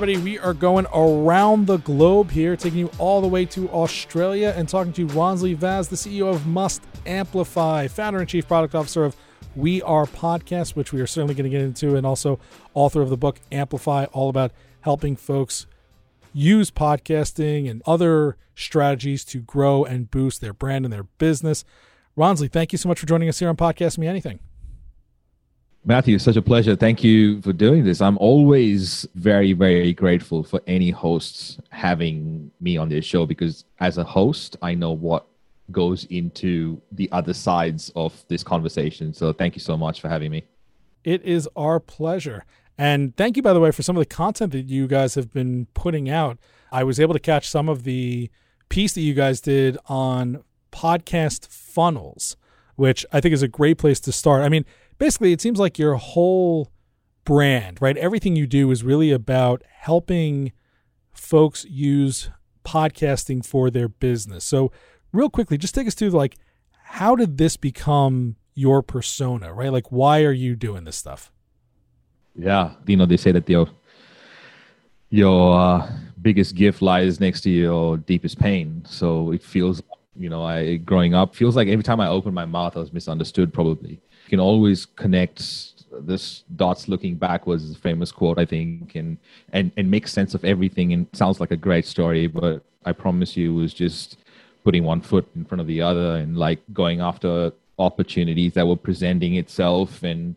everybody. We are going around the globe here, taking you all the way to Australia and talking to Ronsley Vaz, the CEO of Must Amplify, founder and chief product officer of We Are Podcast, which we are certainly going to get into, and also author of the book Amplify, all about helping folks use podcasting and other strategies to grow and boost their brand and their business. Ronsley, thank you so much for joining us here on Podcast Me Anything. Matthew, such a pleasure. Thank you for doing this. I'm always very, very grateful for any hosts having me on their show, because as a host, I know what goes into the other sides of this conversation. So thank you so much for having me. It is our pleasure. And thank you, by the way, for some of the content that you guys have been putting out. I was able to catch some of the piece that you guys did on podcast funnels, which I think is a great place to start. I mean, basically, it seems like your whole brand, right? Everything you do is really about helping folks use podcasting for their business. So real quickly, just take us through, like, how did this become your persona, right? Like, why are you doing this stuff? Yeah. You know, they say that your biggest gift lies next to your deepest pain. So it feels, you know, growing up feels like every time I open my mouth, I was misunderstood probably. You can always connect this dots looking backwards is a famous quote, I think, and make sense of everything. And it sounds like a great story, but I promise you it was just putting one foot in front of the other and like going after opportunities that were presenting itself. And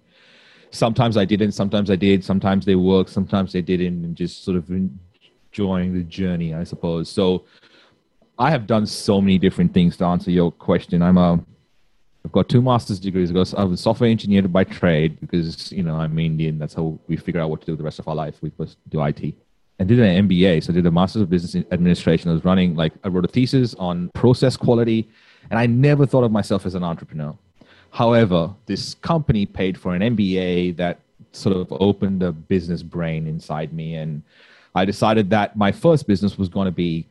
sometimes I didn't, sometimes I did, sometimes they worked, sometimes they didn't, and just sort of enjoying the journey, I suppose. So I have done so many different things to answer your question. I've got 2 master's degrees. I'm a software engineer by trade because, you know, I'm Indian. That's how we figure out what to do the rest of our life. We first do IT. I did an MBA. So I did a master's of business administration. I was running, like, I wrote a thesis on process quality, and I never thought of myself as an entrepreneur. However, this company paid for an MBA that sort of opened a business brain inside me. And I decided that my first business was going to be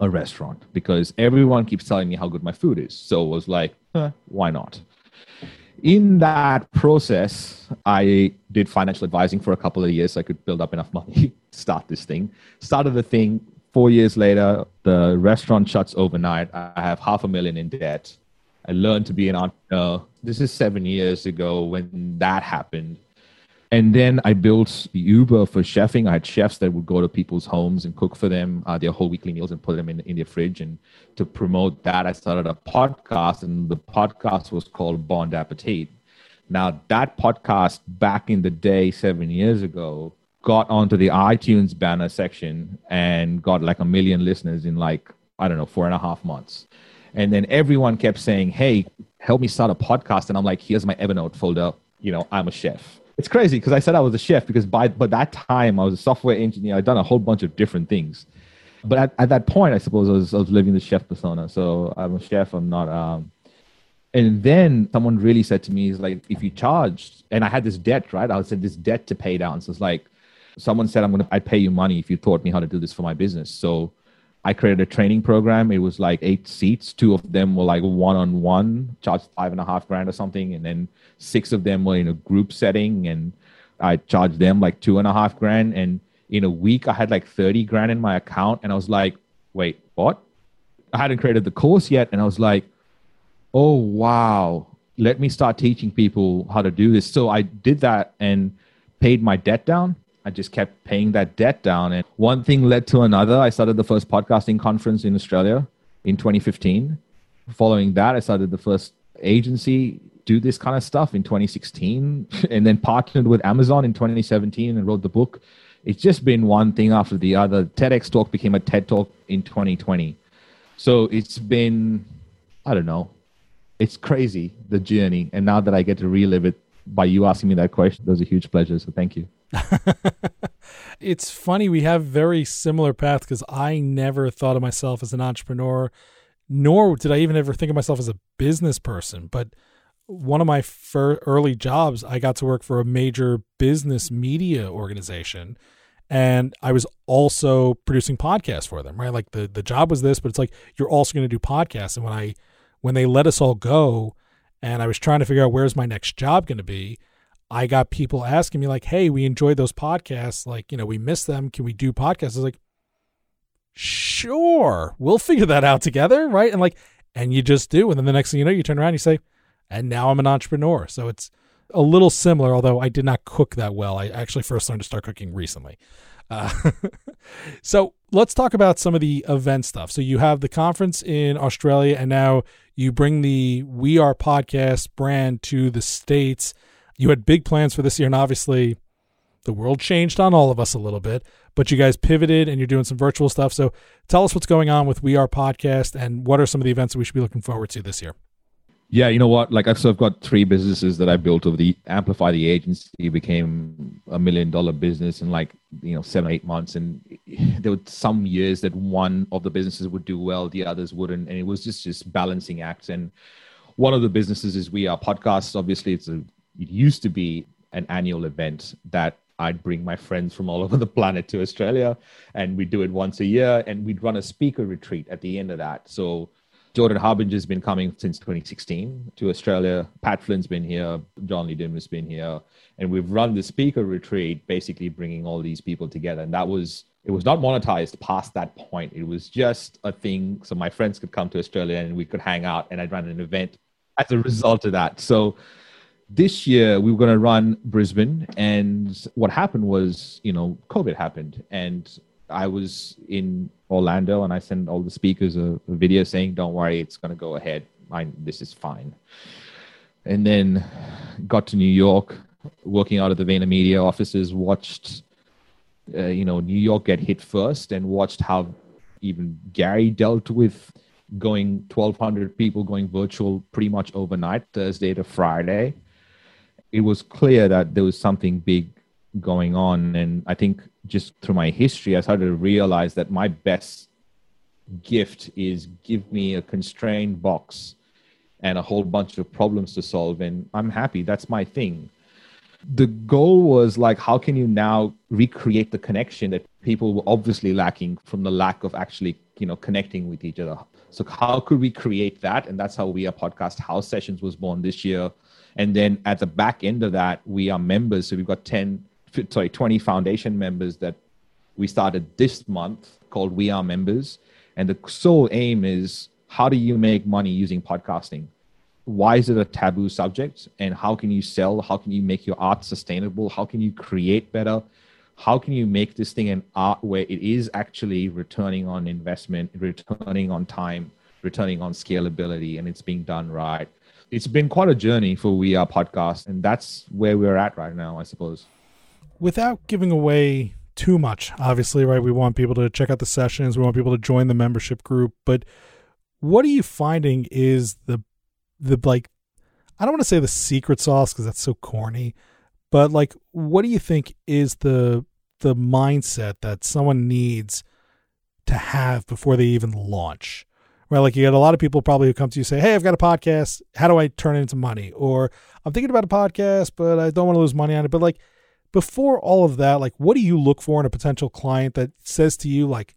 a restaurant because everyone keeps telling me how good my food is. So I was like, why not? In that process, I did financial advising for a couple of years so I could build up enough money to start this thing. Started the thing. 4 years later, the restaurant shuts overnight. I have $500,000 in debt. I learned to be an entrepreneur. This is 7 years ago when that happened. And then I built Uber for chefing. I had chefs that would go to people's homes and cook for them their whole weekly meals and put them in their fridge. And to promote that, I started a podcast, and the podcast was called Bon Appetit. Now, that podcast back in the day, 7 years ago, got onto the iTunes banner section and got like 1 million listeners in, like, I don't know, 4.5 months. And then everyone kept saying, hey, help me start a podcast. And I'm like, here's my Evernote folder. You know, I'm a chef. It's crazy because I said I was a chef because by that time I was a software engineer. I'd done a whole bunch of different things. But at that point, I suppose I was living the chef persona. So I'm a chef. I'm not. And then someone really said to me, is like, if you charged, and I had this debt, right? I said this debt to pay down. So it's like someone said, I'd pay you money if you taught me how to do this for my business. So I created a training program. It was like 8 seats. 2 of them were like one-on-one, charged $5,500 or something. And then 6 of them were in a group setting, and I charged them like $2,500. And in a week I had like $30,000 in my account. And I was like, wait, what? I hadn't created the course yet. And I was like, oh, wow. Let me start teaching people how to do this. So I did that and paid my debt down. I just kept paying that debt down. And one thing led to another. I started the first podcasting conference in Australia in 2015. Following that, I started the first agency, do this kind of stuff in 2016, and then partnered with Amazon in 2017 and wrote the book. It's just been one thing after the other. TEDx talk became a TED talk in 2020. So it's been, I don't know, it's crazy, the journey. And now that I get to relive it by you asking me that question, that was a huge pleasure. So thank you. It's funny, we have very similar paths because I never thought of myself as an entrepreneur, nor did I even ever think of myself as a business person. But one of my early jobs, I got to work for a major business media organization, and I was also producing podcasts for them, right? Like the job was this, but it's like, you're also going to do podcasts. And when they let us all go and I was trying to figure out where's my next job going to be, I got people asking me like, hey, we enjoyed those podcasts. Like, you know, we miss them. Can we do podcasts? I was like, sure, we'll figure that out together. Right. And like, and you just do. And then the next thing you know, you turn around and you say, and now I'm an entrepreneur. So it's a little similar, although I did not cook that well. I actually first learned to start cooking recently. So let's talk about some of the event stuff. So you have the conference in Australia, and now you bring the We Are Podcast brand to the States. You had big plans for this year, and obviously the world changed on all of us a little bit, but you guys pivoted and you're doing some virtual stuff. So tell us what's going on with We Are Podcast and what are some of the events that we should be looking forward to this year? Yeah, you know what? Like, I've got three businesses that I built over the Amplify the agency became $1 million business in like, you know, 7-8 months. And there were some years that one of the businesses would do well, the others wouldn't. And it was just balancing acts. And one of the businesses is We Are Podcasts. Obviously, it used to be an annual event that I'd bring my friends from all over the planet to Australia, and we'd do it once a year, and we'd run a speaker retreat at the end of that. So Jordan Harbinger has been coming since 2016 to Australia. Pat Flynn's been here. John Lee Dimm has been here. And we've run the speaker retreat, basically bringing all these people together. And it was not monetized past that point. It was just a thing. So my friends could come to Australia and we could hang out, and I'd run an event as a result of that. So this year we were going to run Brisbane. And what happened was, you know, COVID happened, and I was in Orlando, and I sent all the speakers a video saying, don't worry, it's going to go ahead. This is fine. And then got to New York, working out of the VaynerMedia offices, watched, New York get hit first, and watched how even Gary dealt with going 1,200 people going virtual pretty much overnight, Thursday to Friday. It was clear that there was something big going on. And I think just through my history, I started to realize that my best gift is give me a constrained box and a whole bunch of problems to solve. And I'm happy. That's my thing. The goal was like, how can you now recreate the connection that people were obviously lacking from the lack of actually, you know, connecting with each other? So how could we create that? And that's how We Are Podcast House Sessions was born this year. And then at the back end of that, we are members. So we've got 20 foundation members that we started this month called We Are Members. And the sole aim is, how do you make money using podcasting? Why is it a taboo subject? And how can you sell? How can you make your art sustainable? How can you create better? How can you make this thing an art where it is actually returning on investment, returning on time, returning on scalability, and it's being done right? It's been quite a journey for We Are Podcast, and that's where we're at right now, I suppose. Without giving away too much, obviously, right? We want people to check out the sessions. We want people to join the membership group. But what are you finding is the like, I don't want to say the secret sauce because that's so corny, but like, what do you think is the mindset that someone needs to have before they even launch? Right? Like, you got a lot of people probably who come to you say, hey, I've got a podcast. How do I turn it into money? Or I'm thinking about a podcast, but I don't want to lose money on it. But like, before all of that, like, what do you look for in a potential client that says to you, like,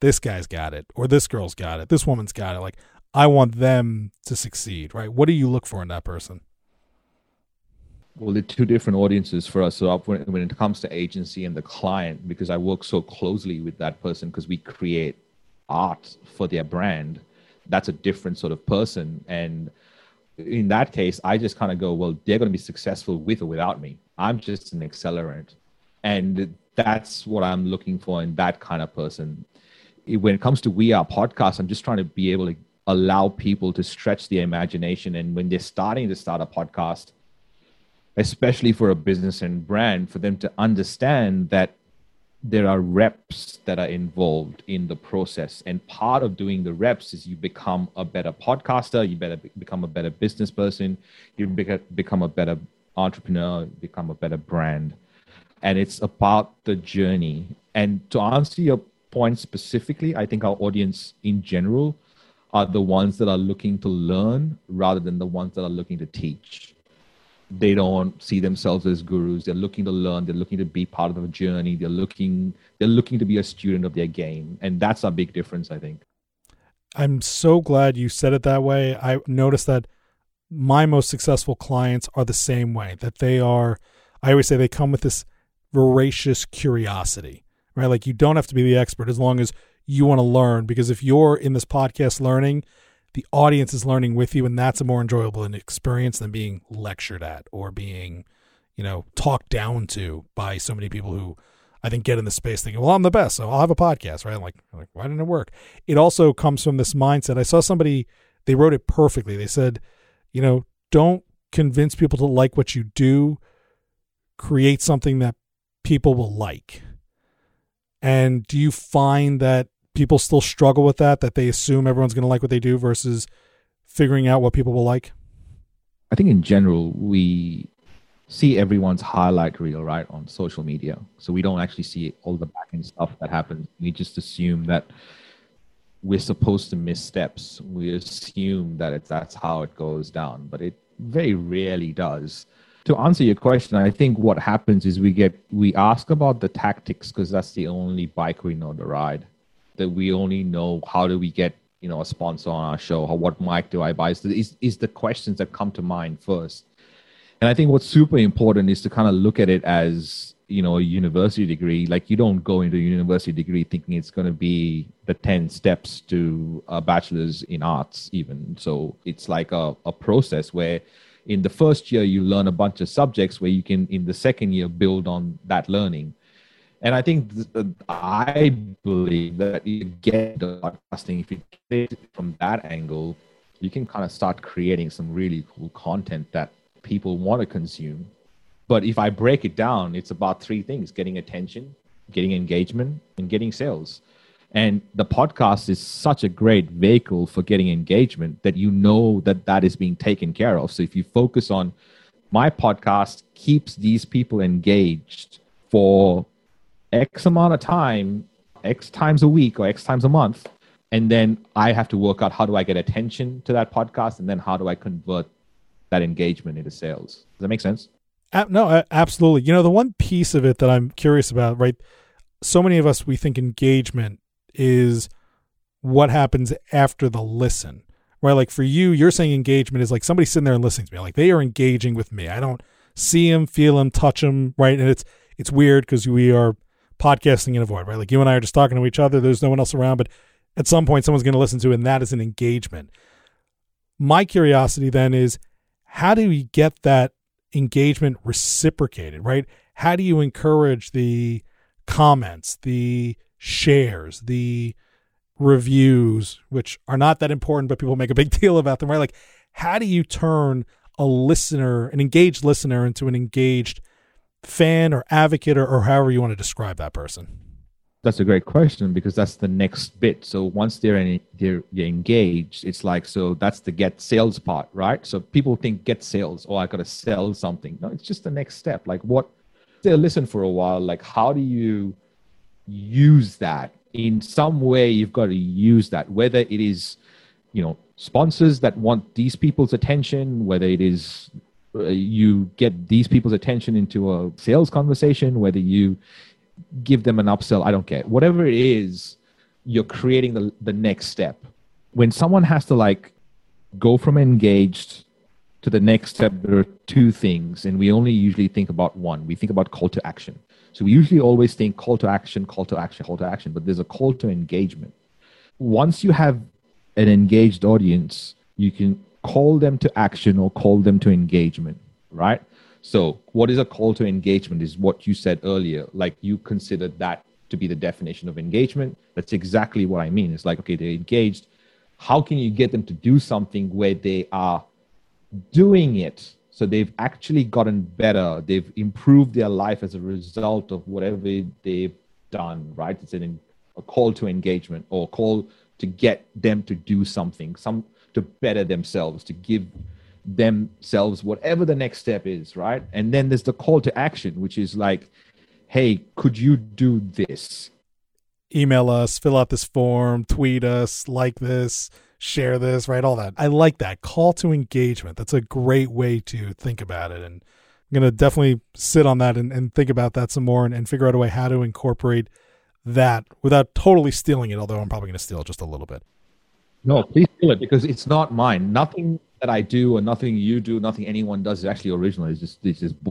this guy's got it, or this girl's got it, this woman's got it, like, I want them to succeed, right? What do you look for in that person? Well, they're two different audiences for us. So when it comes to agency and the client, because I work so closely with that person because we create art for their brand, that's a different sort of person. And in that case, I just kind of go, well, they're going to be successful with or without me. I'm just an accelerant. And that's what I'm looking for in that kind of person. When it comes to We Are Podcasts, I'm just trying to be able to allow people to stretch their imagination. And when they're starting to start a podcast, especially for a business and brand, for them to understand that there are reps that are involved in the process. And part of doing the reps is you become a better podcaster, you better become a better business person, you become a better entrepreneur, become a better brand. And it's about the journey. And to answer your point specifically, I think our audience in general are the ones that are looking to learn rather than the ones that are looking to teach. They don't see themselves as gurus. They're looking to learn. They're looking to be part of the journey. They're looking to be a student of their game. And that's a big difference, I think. I'm so glad you said it that way. I noticed that my most successful clients are the same way, that they are, I always say they come with this voracious curiosity, right? Like, you don't have to be the expert as long as you want to learn, because if you're in this podcast learning, the audience is learning with you, and that's a more enjoyable experience than being lectured at or being, you know, talked down to by so many people who I think get in the space thinking, well, I'm the best, so I'll have a podcast, right? I'm like, why didn't it work? It also comes from this mindset. I saw somebody, they wrote it perfectly. They said, you know, don't convince people to like what you do. Create something that people will like. And do you find that people still struggle with that, that they assume everyone's going to like what they do versus figuring out what people will like? I think in general, we see everyone's highlight reel, right, on social media. So we don't actually see all the back-end stuff that happens. We just assume that we're supposed to miss steps. We assume that that's how it goes down, but it very rarely does. To answer your question, I think what happens is we ask about the tactics, because that's the only bike we know to ride. That we only know how do we get, you know, a sponsor on our show, what mic do I buy? So is the questions that come to mind first. And I think what's super important is to kind of look at it as, you know, a university degree. Like, you don't go into a university degree thinking it's going to be the 10 steps to a bachelor's in arts even. So it's like a process where in the first year you learn a bunch of subjects where you can in the second year build on that learning. And I think I believe that you get the podcasting, if you get it from that angle, you can kind of start creating some really cool content that people want to consume. But if I break it down, it's about three things: getting attention, getting engagement, and getting sales. And the podcast is such a great vehicle for getting engagement that you know that is being taken care of. So if you focus on my podcast keeps these people engaged for X amount of time, X times a week or X times a month, and then I have to work out how do I get attention to that podcast, and then how do I convert that engagement into sales. Does that make sense? No, absolutely. You know, the one piece of it that I'm curious about, right? So many of us, we think engagement is what happens after the listen, right? Like for you, you're saying engagement is like somebody sitting there and listening to me, like they are engaging with me. I don't see them, feel them, touch them, right? And it's weird because we are podcasting in a void, right? Like you and I are just talking to each other. There's no one else around, but at some point someone's going to listen to it, and that is an engagement. My curiosity then is, how do we get that engagement reciprocated, right? How do you encourage the comments, the shares, the reviews, which are not that important, but people make a big deal about them, right? Like, how do you turn a listener, an engaged listener, into an engaged fan or advocate, or however you want to describe that person? That's a great question, because that's the next bit. So once they're engaged, it's like, so that's the get sales part, right? So people think get sales, I got to sell something. No, it's just the next step. Like, what they listen for a while, like how do you use that in some way? You've got to use that, whether it is, you know, sponsors that want these people's attention, whether it is you get these people's attention into a sales conversation, whether you give them an upsell, I don't care. Whatever it is, you're creating the next step. When someone has to like go from engaged to the next step, there are two things, and we only usually think about one. We think about call to action. So we usually always think call to action, but there's a call to engagement. Once you have an engaged audience, you can call them to action or call them to engagement, right? So what is a call to engagement is what you said earlier. Like, you consider that to be the definition of engagement. That's exactly what I mean. It's like, okay, they're engaged. How can you get them to do something where they are doing it? So they've actually gotten better. They've improved their life as a result of whatever they've done, right? It's a call to engagement, or call to get them to do something, to better themselves, to give themselves whatever the next step is, right? And then there's the call to action, which is like, hey, could you do this? Email us, fill out this form, tweet us, like this, share this, right? All that. I like that call to engagement. That's a great way to think about it, and I'm going to definitely sit on that and think about that some more, and figure out a way how to incorporate that without totally stealing it, although I'm probably going to steal just a little bit. No, please steal it, because it's not mine. Nothing that I do, and nothing you do, nothing anyone does is actually original. It's just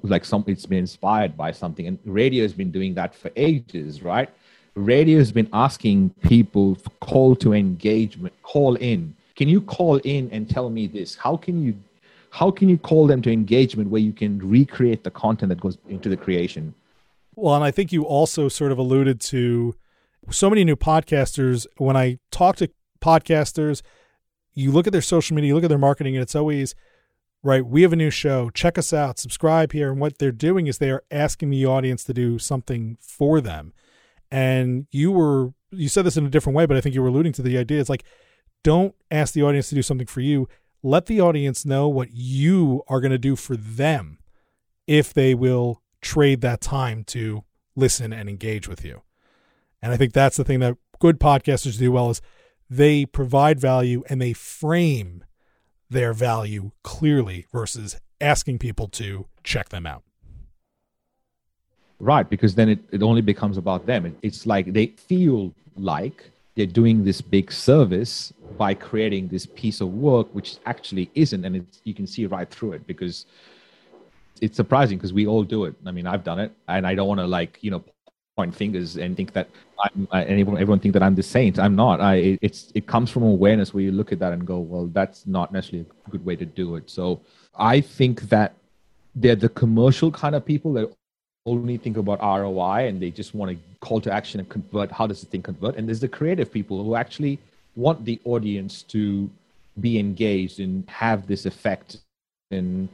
like something, it's been inspired by something. And radio has been doing that for ages, right? Radio has been asking people for call to engagement, call in. Can you call in and tell me this? How can you call them to engagement where you can recreate the content that goes into the creation? Well, and I think you also sort of alluded to so many new podcasters. When I talk to podcasters, you look at their social media, you look at their marketing, and it's always, right, we have a new show, check us out, subscribe here. And what they're doing is they are asking the audience to do something for them. And you said this in a different way, but I think you were alluding to the idea. It's like, don't ask the audience to do something for you. Let the audience know what you are going to do for them if they will trade that time to listen and engage with you. And I think that's the thing that good podcasters do well is they provide value and they frame their value clearly versus asking people to check them out. Right, because then it only becomes about them. It's like they feel like they're doing this big service by creating this piece of work, which actually isn't. And you can see right through it, because it's surprising, because we all do it. I mean, I've done it, and I don't want to point fingers and think that everyone think that I'm the saint. I'm not. It comes from awareness where you look at that and go, well, that's not necessarily a good way to do it. So I think that they're the commercial kind of people that only think about ROI, and they just want to call to action and convert. How does the thing convert? And there's the creative people who actually want the audience to be engaged and have this effect and,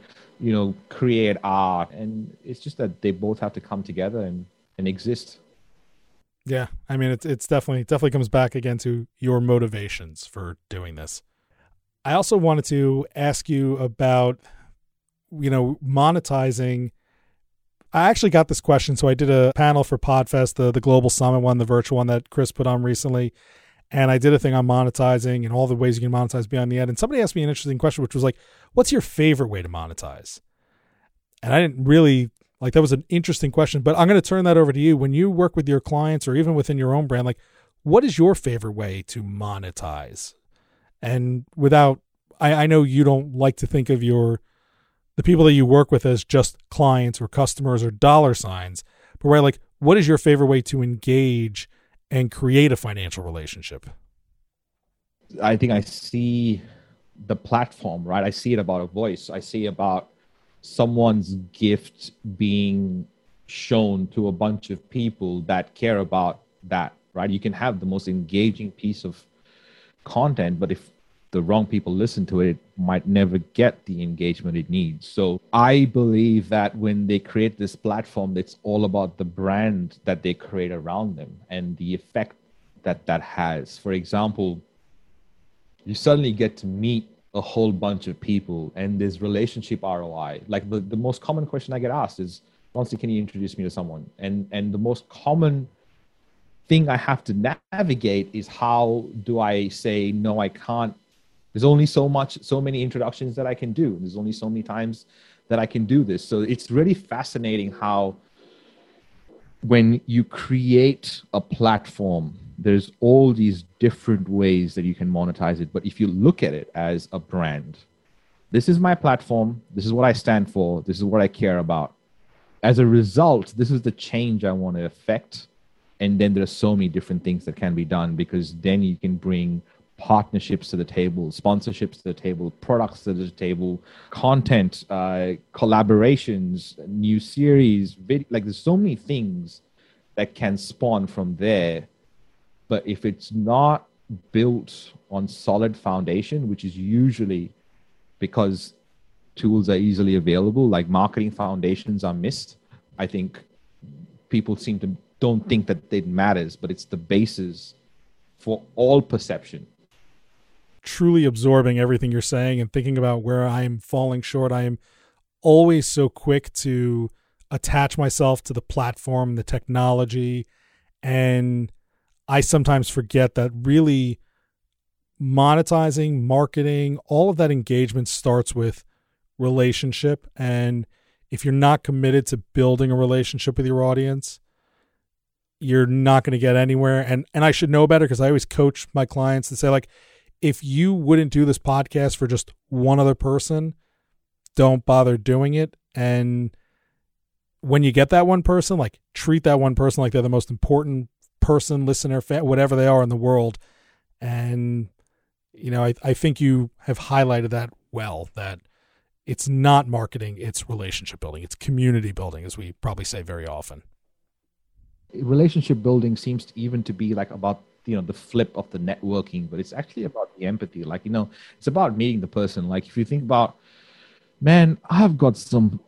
create art. And it's just that they both have to come together and exist. Yeah. I mean, it's definitely comes back again to your motivations for doing this. I also wanted to ask you about, monetizing. I actually got this question. So I did a panel for PodFest, the Global Summit one, the virtual one that Chris put on recently. And I did a thing on monetizing and all the ways you can monetize beyond the ad. And somebody asked me an interesting question, which was like, what's your favorite way to monetize? And I didn't really, that was an interesting question, but I'm going to turn that over to you. When you work with your clients or even within your own brand, what is your favorite way to monetize? And I know you don't like to think of the people that you work with as just clients or customers or dollar signs, but what is your favorite way to engage and create a financial relationship? I think I see the platform, right? I see it about a voice. I see about someone's gift being shown to a bunch of people that care about that, right? You can have the most engaging piece of content, but if the wrong people listen to it, it might never get the engagement it needs. So I believe that when they create this platform, it's all about the brand that they create around them and the effect that has. For example, you suddenly get to meet a whole bunch of people, and there's relationship ROI. The most common question I get asked is, Ronsley, can you introduce me to someone? And the most common thing I have to navigate is, how do I say, no, I can't? There's only so many introductions that I can do. There's only so many times that I can do this. So it's really fascinating how when you create a platform, there's all these different ways that you can monetize it. But if you look at it as a brand, this is my platform. This is what I stand for. This is what I care about. As a result, this is the change I want to affect. And then there are so many different things that can be done, because then you can bring partnerships to the table, sponsorships to the table, products to the table, content, collaborations, new series, video. There's so many things that can spawn from there. But if it's not built on solid foundation, which is usually because tools are easily available, like marketing foundations are missed. I think people don't think that it matters, but it's the basis for all perception. Truly absorbing everything you're saying and thinking about where I'm falling short. I am always so quick to attach myself to the platform, the technology, and I sometimes forget that really monetizing, marketing, all of that engagement starts with relationship. And if you're not committed to building a relationship with your audience, you're not going to get anywhere. And I should know better, because I always coach my clients to say, if you wouldn't do this podcast for just one other person, don't bother doing it. And when you get that one person, like, treat that one person like they're the most important person, listener, fan, whatever they are in the world. And, you know, I think you have highlighted that well, that it's not marketing, it's relationship building, it's community building, as we probably say very often. Relationship building seems even to be like about, you know, the flip of the networking, but it's actually about the empathy. Like, you know, it's about meeting the person. Like, if you think about, man, I've met some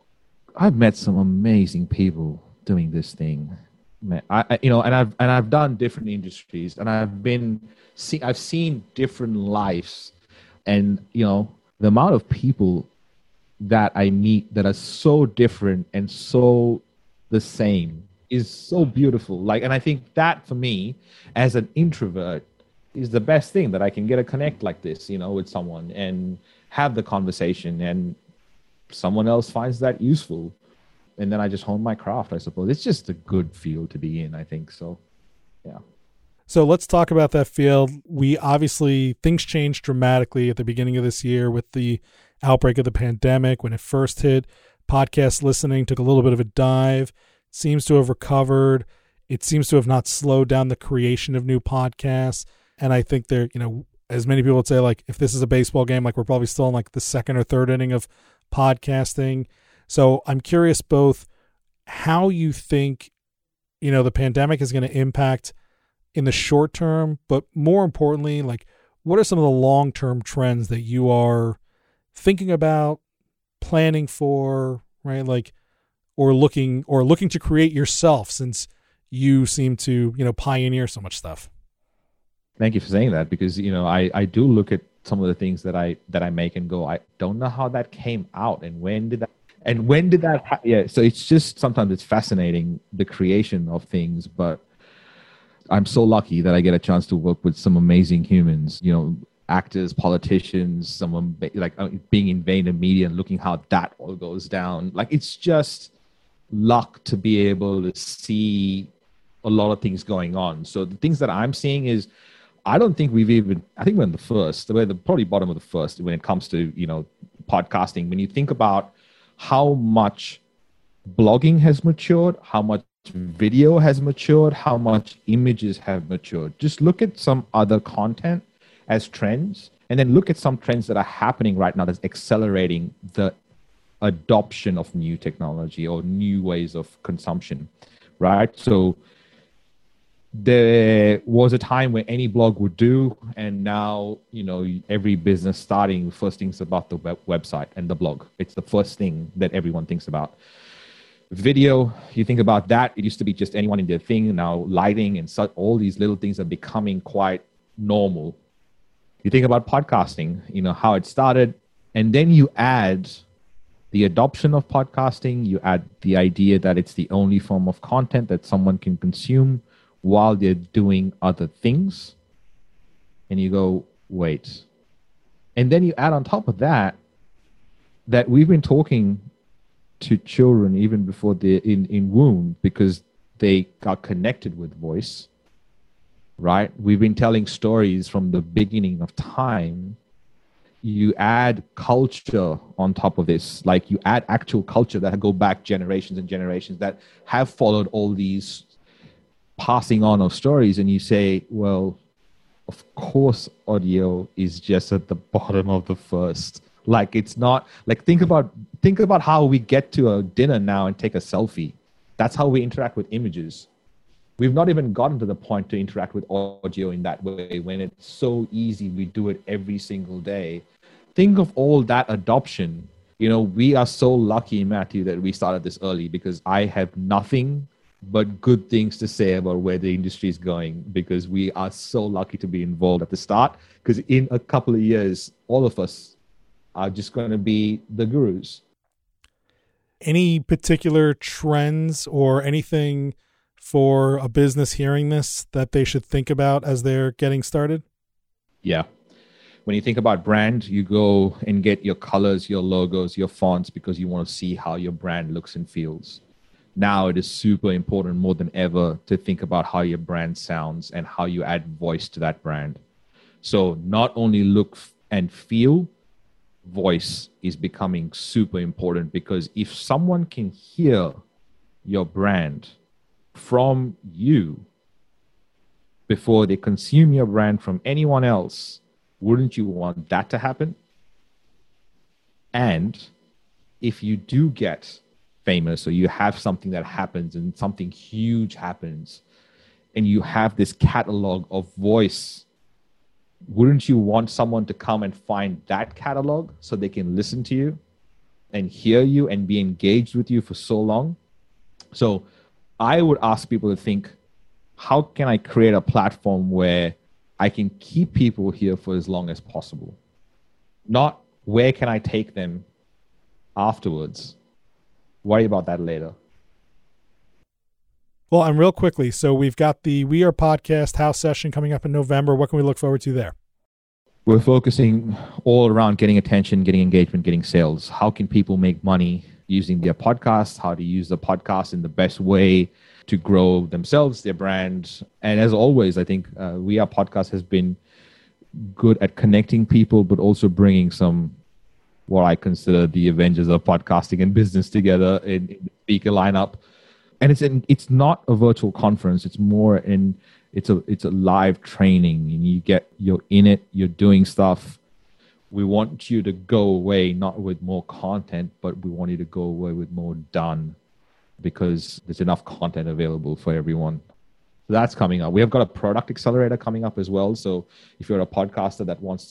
amazing people doing this thing, man. I've done different industries, and I've seen different lives, and, you know, the amount of people that I meet that are so different and so the same is so beautiful. Like, and I think that for me as an introvert is the best thing, that I can get a connect like this, you know, with someone and have the conversation, and someone else finds that useful. And then I just hone my craft, I suppose. It's just a good field to be in, I think. So, yeah. So let's talk about that field. We obviously, things changed dramatically at the beginning of this year with the outbreak of the pandemic. When it first hit, podcast listening took a little bit of a dive. It seems to have recovered. It seems to have not slowed down the creation of new podcasts. And I think there, you know, as many people would say, like, if this is a baseball game, like, we're probably still in like the second or third inning of podcasting. So I'm curious both how you think, you know, the pandemic is going to impact in the short term, but more importantly, like, what are some of the long-term trends that you are thinking about, planning for, right? Like, or looking to create yourself, since you seem to, you know, pioneer so much stuff. Thank you for saying that, because, you know, I do look at some of the things that I make and go, I don't know how that came out, and when did that happen? Yeah. So it's just, sometimes it's fascinating, the creation of things, but I'm so lucky that I get a chance to work with some amazing humans, you know, actors, politicians, someone like being in VaynerMedia and looking how that all goes down. Like, it's just luck to be able to see a lot of things going on. So the things that I'm seeing is, I think we're in the first, we're the probably bottom of the first when it comes to, you know, podcasting. When you think about how much blogging has matured, how much video has matured, how much images have matured, just look at some other content as trends, and then look at some trends that are happening right now that's accelerating the adoption of new technology or new ways of consumption, right? So there was a time where any blog would do, and now, you know, every business starting, first things about the website and the blog. It's the first thing that everyone thinks about. Video, you think about that, it used to be just anyone in their thing. Now lighting and all these little things are becoming quite normal. You think about podcasting, you know, how it started, and then you add the adoption of podcasting, you add the idea that it's the only form of content that someone can consume while they're doing other things. And you go, wait. And then you add on top of that we've been talking to children even before they're in womb, because they got connected with voice. Right? We've been telling stories from the beginning of time. You add culture on top of this, like you add actual culture that go back generations and generations that have followed all these passing on of stories. And you say, well, of course, audio is just at the bottom of the first. Like, it's not like, think about how we get to a dinner now and take a selfie. That's how we interact with images. We've not even gotten to the point to interact with audio in that way, when it's so easy. We do it every single day. Think of all that adoption. You know, we are so lucky, Matthew, that we started this early, because I have nothing but good things to say about where the industry is going, because we are so lucky to be involved at the start, because in a couple of years, all of us are just going to be the gurus. Any particular trends or anything for a business hearing this that they should think about as they're getting started? Yeah. When you think about brand, you go and get your colors, your logos, your fonts, because you want to see how your brand looks and feels. Now it is super important more than ever to think about how your brand sounds and how you add voice to that brand. So not only look and feel, voice is becoming super important, because if someone can hear your brand from you before they consume your brand from anyone else, wouldn't you want that to happen? And if you do get famous, or you have something that happens and something huge happens, and you have this catalog of voice, wouldn't you want someone to come and find that catalog so they can listen to you and hear you and be engaged with you for so long? So I would ask people to think, how can I create a platform where I can keep people here for as long as possible? Not where can I take them afterwards? Worry about that later. Well, and real quickly, so we've got the We Are Podcast House Session coming up in November. What can we look forward to there? We're focusing all around getting attention, getting engagement, getting sales. How can people make money using their podcasts? How to use the podcast in the best way to grow themselves, their brand. And as always, I think We Are Podcast has been good at connecting people, but also bringing some, what I consider the Avengers of podcasting and business together in the speaker lineup. And it's not a virtual conference. It's more it's a live training, and you're in it, you're doing stuff. We want you to go away, not with more content, but we want you to go away with more done, because there's enough content available for everyone. So that's coming up. We have got a product accelerator coming up as well. So if you're a podcaster that wants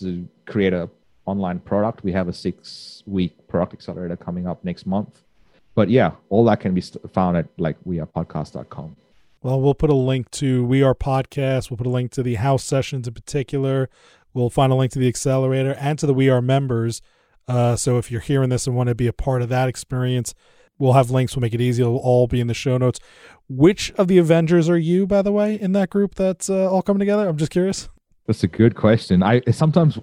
to create a online product, we have a 6-week product accelerator coming up next month. But yeah, all that can be found at like wearepodcast.com. Well, we'll put a link to We Are Podcast. We'll put a link to the house sessions in particular. We'll find a link to the accelerator and to the We Are members. So if you're hearing this and want to be a part of that experience, we'll have links. We'll make it easy. It'll all be in the show notes. Which of the Avengers are you, by the way, in that group that's all coming together? I'm just curious. That's a good question. I sometimes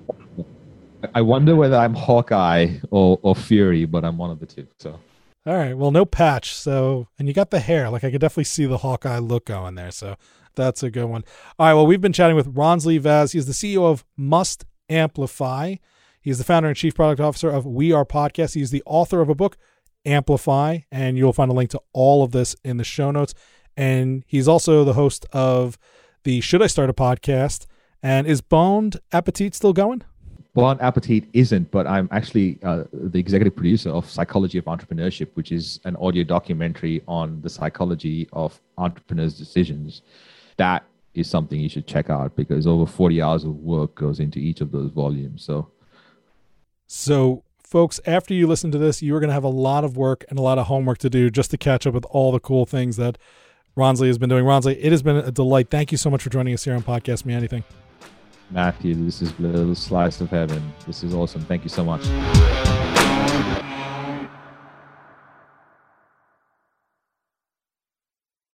wonder whether I'm Hawkeye or Fury, but I'm one of the two. So. All right. Well, no patch. So, and you got the hair. Like, I could definitely see the Hawkeye look going there. So that's a good one. All right. Well, we've been chatting with Ronsley Vaz. He's the CEO of Must Amplify. He's the founder and chief product officer of We Are Podcast. He's the author of a book, Amplify, and you'll find a link to all of this in the show notes. And he's also the host of the Should I Start a Podcast? And is Bon Appetit still going? Bon Appetit isn't, but I'm actually the executive producer of Psychology of Entrepreneurship, which is an audio documentary on the psychology of entrepreneurs' decisions. That is something you should check out, because over 40 hours of work goes into each of those volumes. So folks, after you listen to this, you are going to have a lot of work and a lot of homework to do just to catch up with all the cool things that Ronsley has been doing. Ronsley, it has been a delight. Thank you so much for joining us here on Podcast Me Anything. Matthew, this is a little slice of heaven. This is awesome. Thank you so much.